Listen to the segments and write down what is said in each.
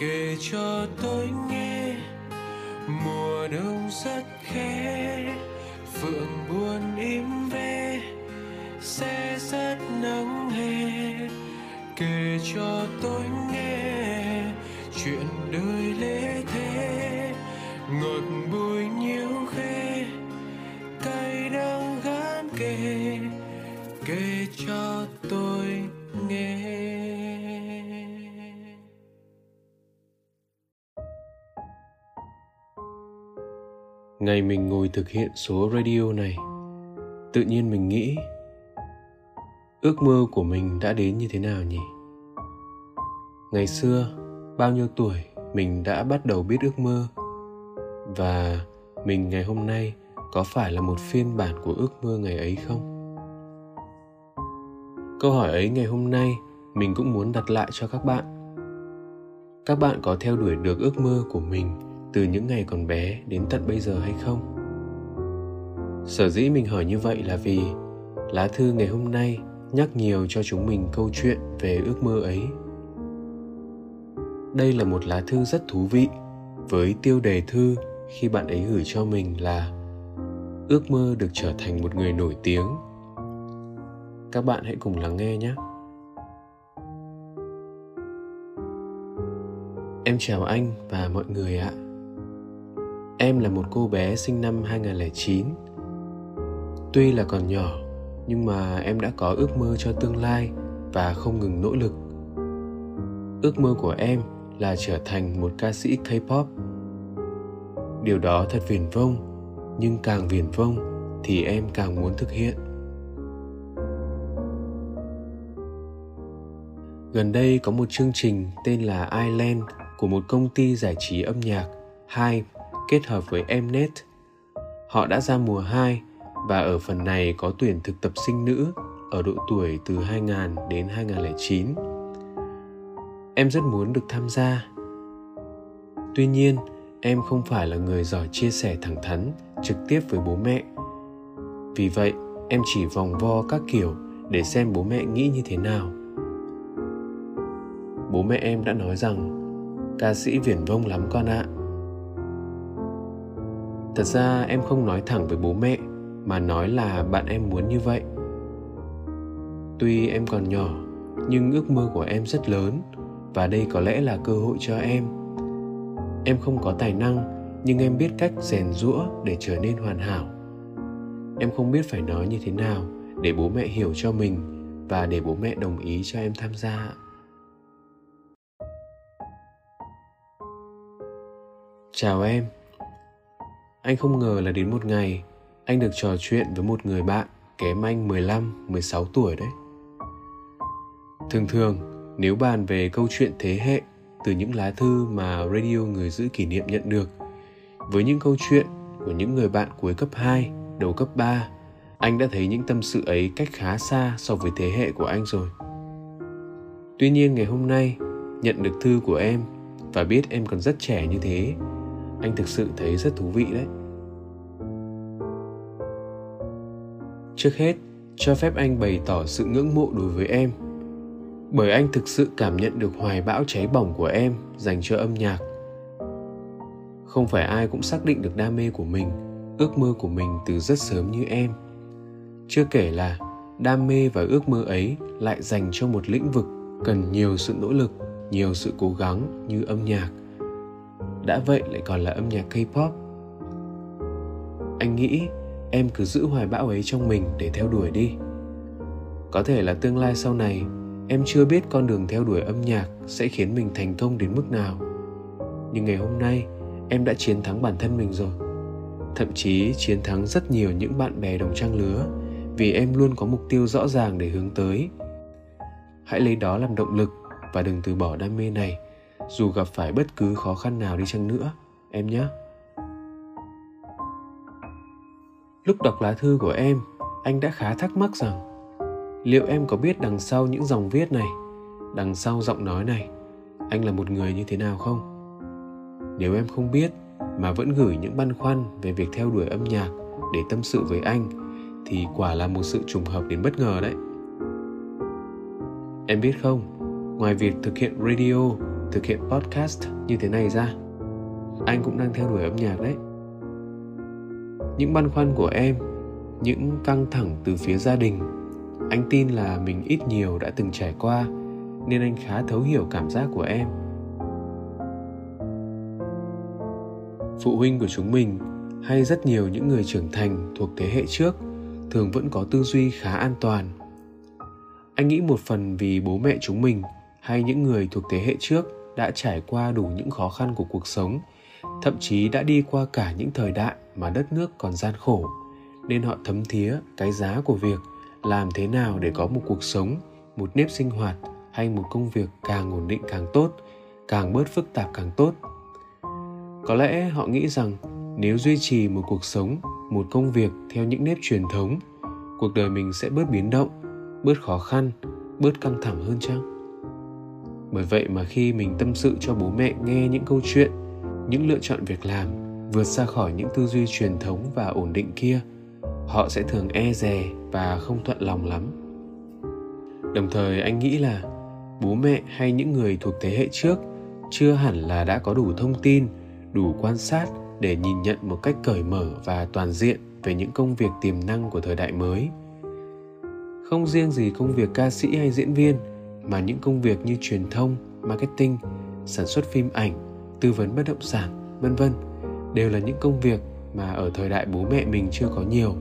kể cho tôi nghe mùa đông rất khẽ, phượng buồn im ve sẽ rất nắng hè. Kể cho tôi nghe chuyện đời lễ thế, ngọt bùi nhiêu khê, cay đắng gán kề. Kể cho tôi nghe. Ngày mình ngồi thực hiện số radio này, tự nhiên mình nghĩ ước mơ của mình đã đến như thế nào nhỉ? Ngày xưa, bao nhiêu tuổi mình đã bắt đầu biết ước mơ, và mình ngày hôm nay có phải là một phiên bản của ước mơ ngày ấy không? Câu hỏi ấy ngày hôm nay mình cũng muốn đặt lại cho các bạn. Các bạn có theo đuổi được ước mơ của mình từ những ngày còn bé đến tận bây giờ hay không? Sở dĩ mình hỏi như vậy là vì lá thư ngày hôm nay nhắc nhiều cho chúng mình câu chuyện về ước mơ ấy. Đây là một lá thư rất thú vị, với tiêu đề thư khi bạn ấy gửi cho mình là Ước mơ được trở thành một người nổi tiếng. Các bạn hãy cùng lắng nghe nhé. Em chào anh và mọi người ạ. Em là một cô bé sinh năm 2009. Tuy là còn nhỏ, nhưng mà em đã có ước mơ cho tương lai và không ngừng nỗ lực. Ước mơ của em là trở thành một ca sĩ K-pop. Điều đó thật viển vông, nhưng càng viển vông thì em càng muốn thực hiện. Gần đây có một chương trình tên là Island của một công ty giải trí âm nhạc Hybe kết hợp với Mnet. Họ đã ra mùa 2 và ở phần này có tuyển thực tập sinh nữ ở độ tuổi từ 2000 đến 2009. Em rất muốn được tham gia. Tuy nhiên, em không phải là người giỏi chia sẻ thẳng thắn trực tiếp với bố mẹ. Vì vậy, em chỉ vòng vo các kiểu để xem bố mẹ nghĩ như thế nào. Bố mẹ em đã nói rằng ca sĩ viển vông lắm con ạ. Thật ra em không nói thẳng với bố mẹ mà nói là bạn em muốn như vậy. Tuy em còn nhỏ nhưng ước mơ của em rất lớn, và đây có lẽ là cơ hội cho em. Em không có tài năng nhưng em biết cách rèn giũa để trở nên hoàn hảo. Em không biết phải nói như thế nào để bố mẹ hiểu cho mình và để bố mẹ đồng ý cho em tham gia. Chào em. Anh không ngờ là đến một ngày anh được trò chuyện với một người bạn kém anh 15-16 tuổi đấy. Thường thường nếu bàn về câu chuyện thế hệ từ những lá thư mà radio Người Giữ Kỷ Niệm nhận được, với những câu chuyện của những người bạn cuối cấp 2, đầu cấp 3, anh đã thấy những tâm sự ấy cách khá xa so với thế hệ của anh rồi. Tuy nhiên ngày hôm nay nhận được thư của em và biết em còn rất trẻ như thế, anh thực sự thấy rất thú vị đấy. Trước hết, cho phép anh bày tỏ sự ngưỡng mộ đối với em, bởi anh thực sự cảm nhận được hoài bão cháy bỏng của em dành cho âm nhạc. Không phải ai cũng xác định được đam mê của mình, ước mơ của mình từ rất sớm như em. Chưa kể là đam mê và ước mơ ấy lại dành cho một lĩnh vực cần nhiều sự nỗ lực, nhiều sự cố gắng như âm nhạc. Đã vậy lại còn là âm nhạc K-pop. Anh nghĩ em cứ giữ hoài bão ấy trong mình để theo đuổi đi. Có thể là tương lai sau này em chưa biết con đường theo đuổi âm nhạc sẽ khiến mình thành công đến mức nào, nhưng ngày hôm nay em đã chiến thắng bản thân mình rồi. Thậm chí chiến thắng rất nhiều những bạn bè đồng trang lứa, vì em luôn có mục tiêu rõ ràng để hướng tới. Hãy lấy đó làm động lực và đừng từ bỏ đam mê này, dù gặp phải bất cứ khó khăn nào đi chăng nữa, em nhé. Lúc đọc lá thư của em, anh đã khá thắc mắc rằng liệu em có biết đằng sau những dòng viết này, đằng sau giọng nói này, anh là một người như thế nào không? Nếu em không biết mà vẫn gửi những băn khoăn về việc theo đuổi âm nhạc để tâm sự với anh, thì quả là một sự trùng hợp đến bất ngờ đấy. Em biết không, ngoài việc thực hiện radio, thực hiện podcast như thế này ra. Anh cũng đang theo đuổi âm nhạc đấy. Những băn khoăn của em, những căng thẳng từ phía gia đình, anh tin là mình ít nhiều đã từng trải qua, nên anh khá thấu hiểu cảm giác của em. Phụ huynh của chúng mình hay rất nhiều những người trưởng thành thuộc thế hệ trước thường vẫn có tư duy khá an toàn. Anh nghĩ một phần vì bố mẹ chúng mình hay những người thuộc thế hệ trước đã trải qua đủ những khó khăn của cuộc sống, thậm chí đã đi qua cả những thời đại mà đất nước còn gian khổ, nên họ thấm thía cái giá của việc làm thế nào để có một cuộc sống, một nếp sinh hoạt hay một công việc càng ổn định càng tốt, càng bớt phức tạp càng tốt. Có lẽ họ nghĩ rằng nếu duy trì một cuộc sống, một công việc theo những nếp truyền thống, cuộc đời mình sẽ bớt biến động, bớt khó khăn, bớt căng thẳng hơn chăng? Bởi vậy mà khi mình tâm sự cho bố mẹ nghe những câu chuyện, những lựa chọn việc làm vượt xa khỏi những tư duy truyền thống và ổn định kia, họ sẽ thường e dè và không thuận lòng lắm. Đồng thời anh nghĩ là bố mẹ hay những người thuộc thế hệ trước chưa hẳn là đã có đủ thông tin, đủ quan sát để nhìn nhận một cách cởi mở và toàn diện về những công việc tiềm năng của thời đại mới. Không riêng gì công việc ca sĩ hay diễn viên, mà những công việc như truyền thông, marketing, sản xuất phim ảnh, tư vấn bất động sản, vân vân đều là những công việc mà ở thời đại bố mẹ mình chưa có nhiều.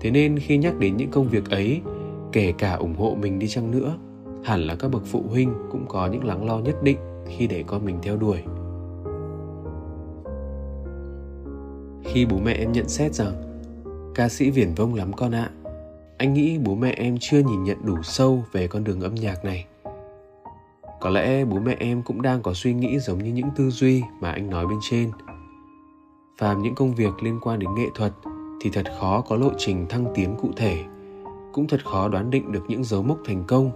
Thế nên khi nhắc đến những công việc ấy, kể cả ủng hộ mình đi chăng nữa, hẳn là các bậc phụ huynh cũng có những lắng lo nhất định khi để con mình theo đuổi. Khi bố mẹ em nhận xét rằng ca sĩ viển vông lắm con ạ, anh nghĩ bố mẹ em chưa nhìn nhận đủ sâu về con đường âm nhạc này. Có lẽ bố mẹ em cũng đang có suy nghĩ giống như những tư duy mà anh nói bên trên. Phàm những công việc liên quan đến nghệ thuật thì thật khó có lộ trình thăng tiến cụ thể, cũng thật khó đoán định được những dấu mốc thành công.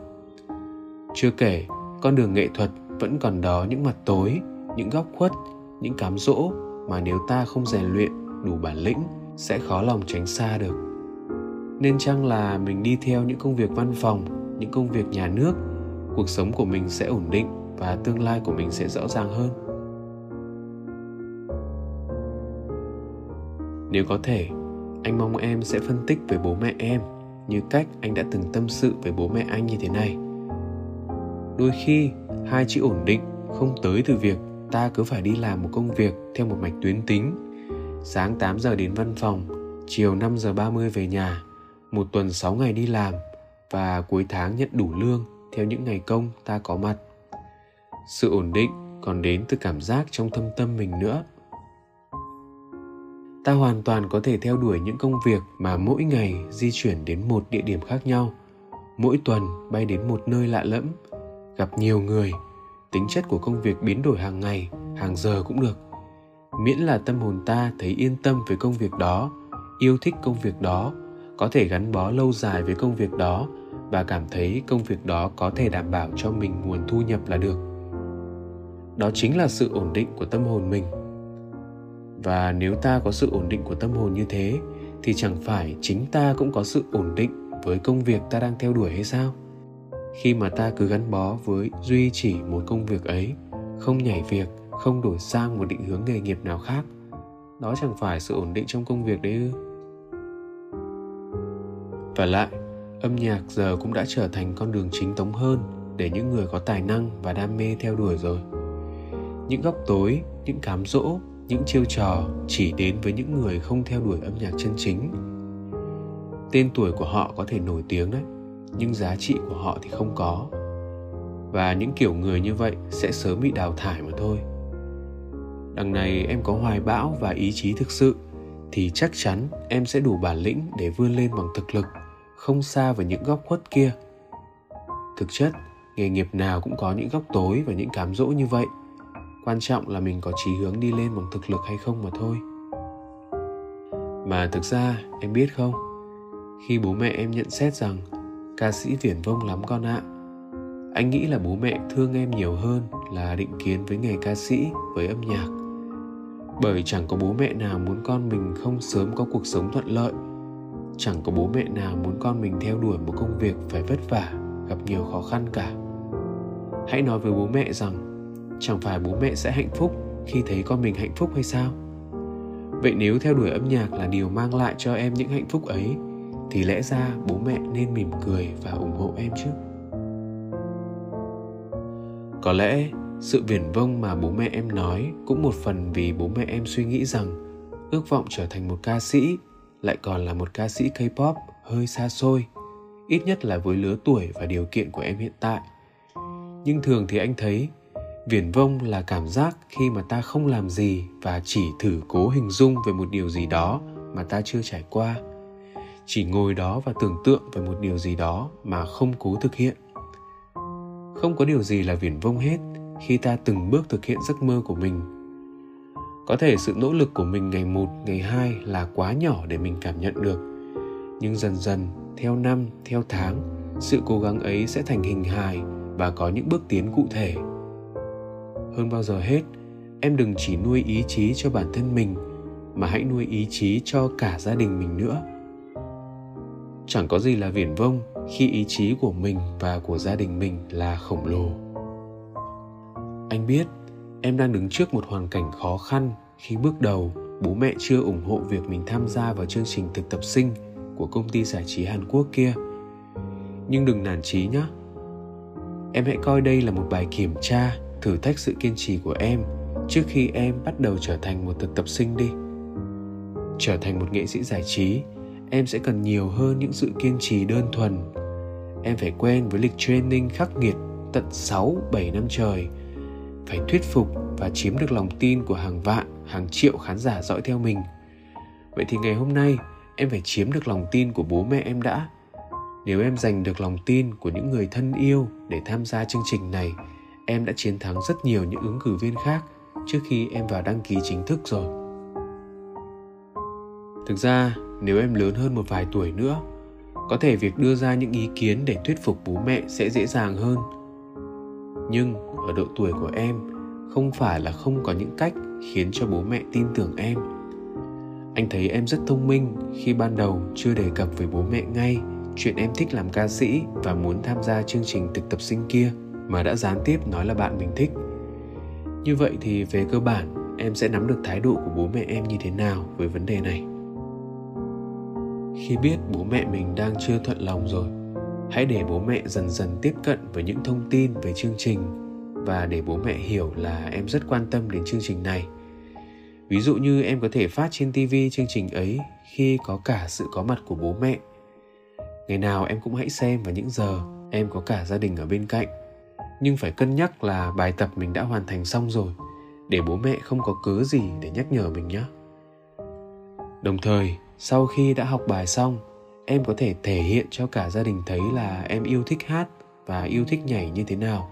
Chưa kể, con đường nghệ thuật vẫn còn đó những mặt tối, những góc khuất, những cám dỗ mà nếu ta không rèn luyện đủ bản lĩnh sẽ khó lòng tránh xa được. Nên chăng là mình đi theo những công việc văn phòng, những công việc nhà nước, cuộc sống của mình sẽ ổn định và tương lai của mình sẽ rõ ràng hơn. Nếu có thể, anh mong em sẽ phân tích với bố mẹ em như cách anh đã từng tâm sự với bố mẹ anh như thế này. Đôi khi, hai chữ ổn định không tới từ việc ta cứ phải đi làm một công việc theo một mạch tuyến tính. Sáng 8 giờ đến văn phòng, chiều 5 giờ 30 về nhà, một tuần 6 ngày đi làm và cuối tháng nhận đủ lương theo những ngày công ta có mặt. Sự ổn định còn đến từ cảm giác trong thâm tâm mình nữa. Ta hoàn toàn có thể theo đuổi những công việc mà mỗi ngày di chuyển đến một địa điểm khác nhau, mỗi tuần bay đến một nơi lạ lẫm, gặp nhiều người, tính chất của công việc biến đổi hàng ngày, hàng giờ cũng được. Miễn là tâm hồn ta thấy yên tâm với công việc đó, yêu thích công việc đó, có thể gắn bó lâu dài với công việc đó và cảm thấy công việc đó có thể đảm bảo cho mình nguồn thu nhập là được. Đó chính là sự ổn định của tâm hồn mình. Và nếu ta có sự ổn định của tâm hồn như thế thì chẳng phải chính ta cũng có sự ổn định với công việc ta đang theo đuổi hay sao? Khi mà ta cứ gắn bó với duy chỉ một công việc ấy, không nhảy việc, không đổi sang một định hướng nghề nghiệp nào khác, đó chẳng phải sự ổn định trong công việc đấy ư? Và lại, âm nhạc giờ cũng đã trở thành con đường chính thống hơn để những người có tài năng và đam mê theo đuổi rồi. Những góc tối, những cám dỗ, những chiêu trò chỉ đến với những người không theo đuổi âm nhạc chân chính. Tên tuổi của họ có thể nổi tiếng đấy, nhưng giá trị của họ thì không có. Và những kiểu người như vậy sẽ sớm bị đào thải mà thôi. Đằng này em có hoài bão và ý chí thực sự thì chắc chắn em sẽ đủ bản lĩnh để vươn lên bằng thực lực, không xa vào những góc khuất kia. Thực chất, nghề nghiệp nào cũng có những góc tối và những cám dỗ như vậy. Quan trọng là mình có chí hướng đi lên bằng thực lực hay không mà thôi. Mà thực ra, em biết không, khi bố mẹ em nhận xét rằng ca sĩ viển vông lắm con ạ, anh nghĩ là bố mẹ thương em nhiều hơn là định kiến với nghề ca sĩ, với âm nhạc. Bởi chẳng có bố mẹ nào muốn con mình không sớm có cuộc sống thuận lợi. Chẳng có bố mẹ nào muốn con mình theo đuổi một công việc phải vất vả, gặp nhiều khó khăn cả. Hãy nói với bố mẹ rằng chẳng phải bố mẹ sẽ hạnh phúc khi thấy con mình hạnh phúc hay sao? Vậy nếu theo đuổi âm nhạc là điều mang lại cho em những hạnh phúc ấy, thì lẽ ra bố mẹ nên mỉm cười và ủng hộ em chứ. Có lẽ sự viển vông mà bố mẹ em nói cũng một phần vì bố mẹ em suy nghĩ rằng ước vọng trở thành một ca sĩ, lại còn là một ca sĩ K-pop hơi xa xôi, ít nhất là với lứa tuổi và điều kiện của em hiện tại. Nhưng thường thì anh thấy viển vông là cảm giác khi mà ta không làm gì và chỉ thử cố hình dung về một điều gì đó mà ta chưa trải qua, chỉ ngồi đó và tưởng tượng về một điều gì đó mà không cố thực hiện. Không có điều gì là viển vông hết khi ta từng bước thực hiện giấc mơ của mình. Có thể sự nỗ lực của mình ngày 1, ngày 2 là quá nhỏ để mình cảm nhận được, nhưng dần dần, theo năm, theo tháng, sự cố gắng ấy sẽ thành hình hài và có những bước tiến cụ thể. Hơn bao giờ hết, em đừng chỉ nuôi ý chí cho bản thân mình, mà hãy nuôi ý chí cho cả gia đình mình nữa. Chẳng có gì là viển vông khi ý chí của mình và của gia đình mình là khổng lồ. Anh biết em đang đứng trước một hoàn cảnh khó khăn khi bước đầu bố mẹ chưa ủng hộ việc mình tham gia vào chương trình thực tập sinh của công ty giải trí Hàn Quốc kia. Nhưng đừng nản chí nhé. Em hãy coi đây là một bài kiểm tra, thử thách sự kiên trì của em trước khi em bắt đầu trở thành một thực tập sinh đi. Trở thành một nghệ sĩ giải trí, em sẽ cần nhiều hơn những sự kiên trì đơn thuần. Em phải quen với lịch training khắc nghiệt tận 6-7 năm trời, phải thuyết phục và chiếm được lòng tin của hàng vạn, hàng triệu khán giả dõi theo mình. Vậy thì ngày hôm nay, em phải chiếm được lòng tin của bố mẹ em đã. Nếu em giành được lòng tin của những người thân yêu để tham gia chương trình này, em đã chiến thắng rất nhiều những ứng cử viên khác trước khi em vào đăng ký chính thức rồi. Thực ra, nếu em lớn hơn một vài tuổi nữa, có thể việc đưa ra những ý kiến để thuyết phục bố mẹ sẽ dễ dàng hơn. Nhưng ở độ tuổi của em, không phải là không có những cách khiến cho bố mẹ tin tưởng em. Anh thấy em rất thông minh khi ban đầu chưa đề cập với bố mẹ ngay chuyện em thích làm ca sĩ và muốn tham gia chương trình thực tập sinh kia, mà đã gián tiếp nói là bạn mình thích. Như vậy thì về cơ bản, em sẽ nắm được thái độ của bố mẹ em như thế nào với vấn đề này. Khi biết bố mẹ mình đang chưa thuận lòng rồi, hãy để bố mẹ dần dần tiếp cận với những thông tin về chương trình và để bố mẹ hiểu là em rất quan tâm đến chương trình này. Ví dụ như em có thể phát trên TV chương trình ấy khi có cả sự có mặt của bố mẹ. Ngày nào em cũng hãy xem vào những giờ em có cả gia đình ở bên cạnh. Nhưng phải cân nhắc là bài tập mình đã hoàn thành xong rồi, để bố mẹ không có cớ gì để nhắc nhở mình nhé. Đồng thời, sau khi đã học bài xong, em có thể thể hiện cho cả gia đình thấy là em yêu thích hát và yêu thích nhảy như thế nào.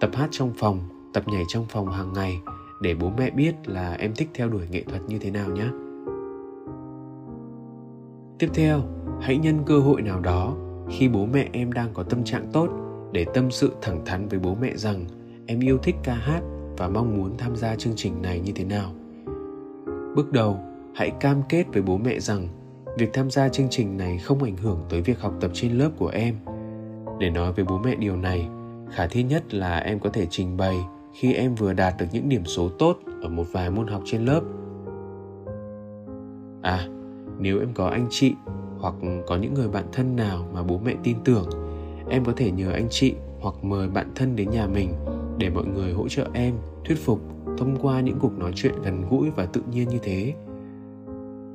Tập hát trong phòng, tập nhảy trong phòng hàng ngày để bố mẹ biết là em thích theo đuổi nghệ thuật như thế nào nhé. Tiếp theo, hãy nhân cơ hội nào đó khi bố mẹ em đang có tâm trạng tốt để tâm sự thẳng thắn với bố mẹ rằng em yêu thích ca hát và mong muốn tham gia chương trình này như thế nào. Bước đầu, hãy cam kết với bố mẹ rằng việc tham gia chương trình này không ảnh hưởng tới việc học tập trên lớp của em. Để nói với bố mẹ điều này, khả thi nhất là em có thể trình bày khi em vừa đạt được những điểm số tốt ở một vài môn học trên lớp. À, nếu em có anh chị hoặc có những người bạn thân nào mà bố mẹ tin tưởng, em có thể nhờ anh chị hoặc mời bạn thân đến nhà mình để mọi người hỗ trợ em thuyết phục thông qua những cuộc nói chuyện gần gũi và tự nhiên như thế.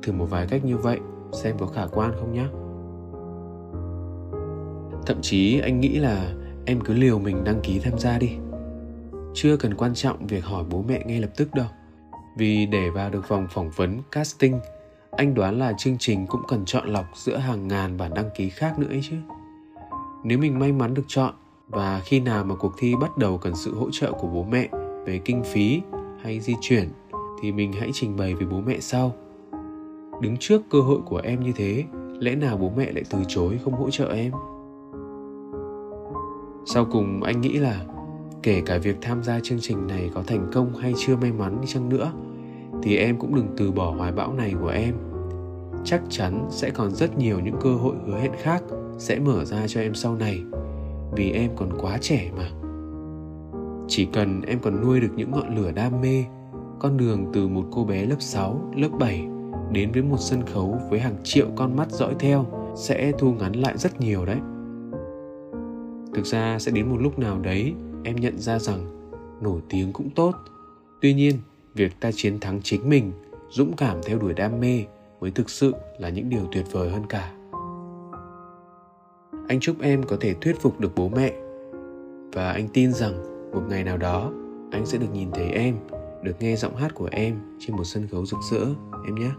Thử một vài cách như vậy xem có khả quan không nhé. Thậm chí anh nghĩ là em cứ liều mình đăng ký tham gia đi. Chưa cần quan trọng việc hỏi bố mẹ ngay lập tức đâu. Vì để vào được vòng phỏng vấn casting, anh đoán là chương trình cũng cần chọn lọc giữa hàng ngàn bản đăng ký khác nữa ấy chứ. Nếu mình may mắn được chọn và khi nào mà cuộc thi bắt đầu cần sự hỗ trợ của bố mẹ về kinh phí hay di chuyển thì mình hãy trình bày với bố mẹ sau. Đứng trước cơ hội của em như thế, lẽ nào bố mẹ lại từ chối không hỗ trợ em? Sau cùng anh nghĩ là kể cả việc tham gia chương trình này có thành công hay chưa may mắn đi chăng nữa thì em cũng đừng từ bỏ hoài bão này của em. Chắc chắn sẽ còn rất nhiều những cơ hội hứa hẹn khác sẽ mở ra cho em sau này, vì em còn quá trẻ mà. Chỉ cần em còn nuôi được những ngọn lửa đam mê, con đường từ một cô bé lớp 6, lớp 7 đến với một sân khấu với hàng triệu con mắt dõi theo sẽ thu ngắn lại rất nhiều đấy. Thực ra sẽ đến một lúc nào đấy em nhận ra rằng nổi tiếng cũng tốt. Tuy nhiên, việc ta chiến thắng chính mình, dũng cảm theo đuổi đam mê mới thực sự là những điều tuyệt vời hơn cả. Anh chúc em có thể thuyết phục được bố mẹ. Và anh tin rằng một ngày nào đó, anh sẽ được nhìn thấy em, được nghe giọng hát của em trên một sân khấu rực rỡ, em nhé.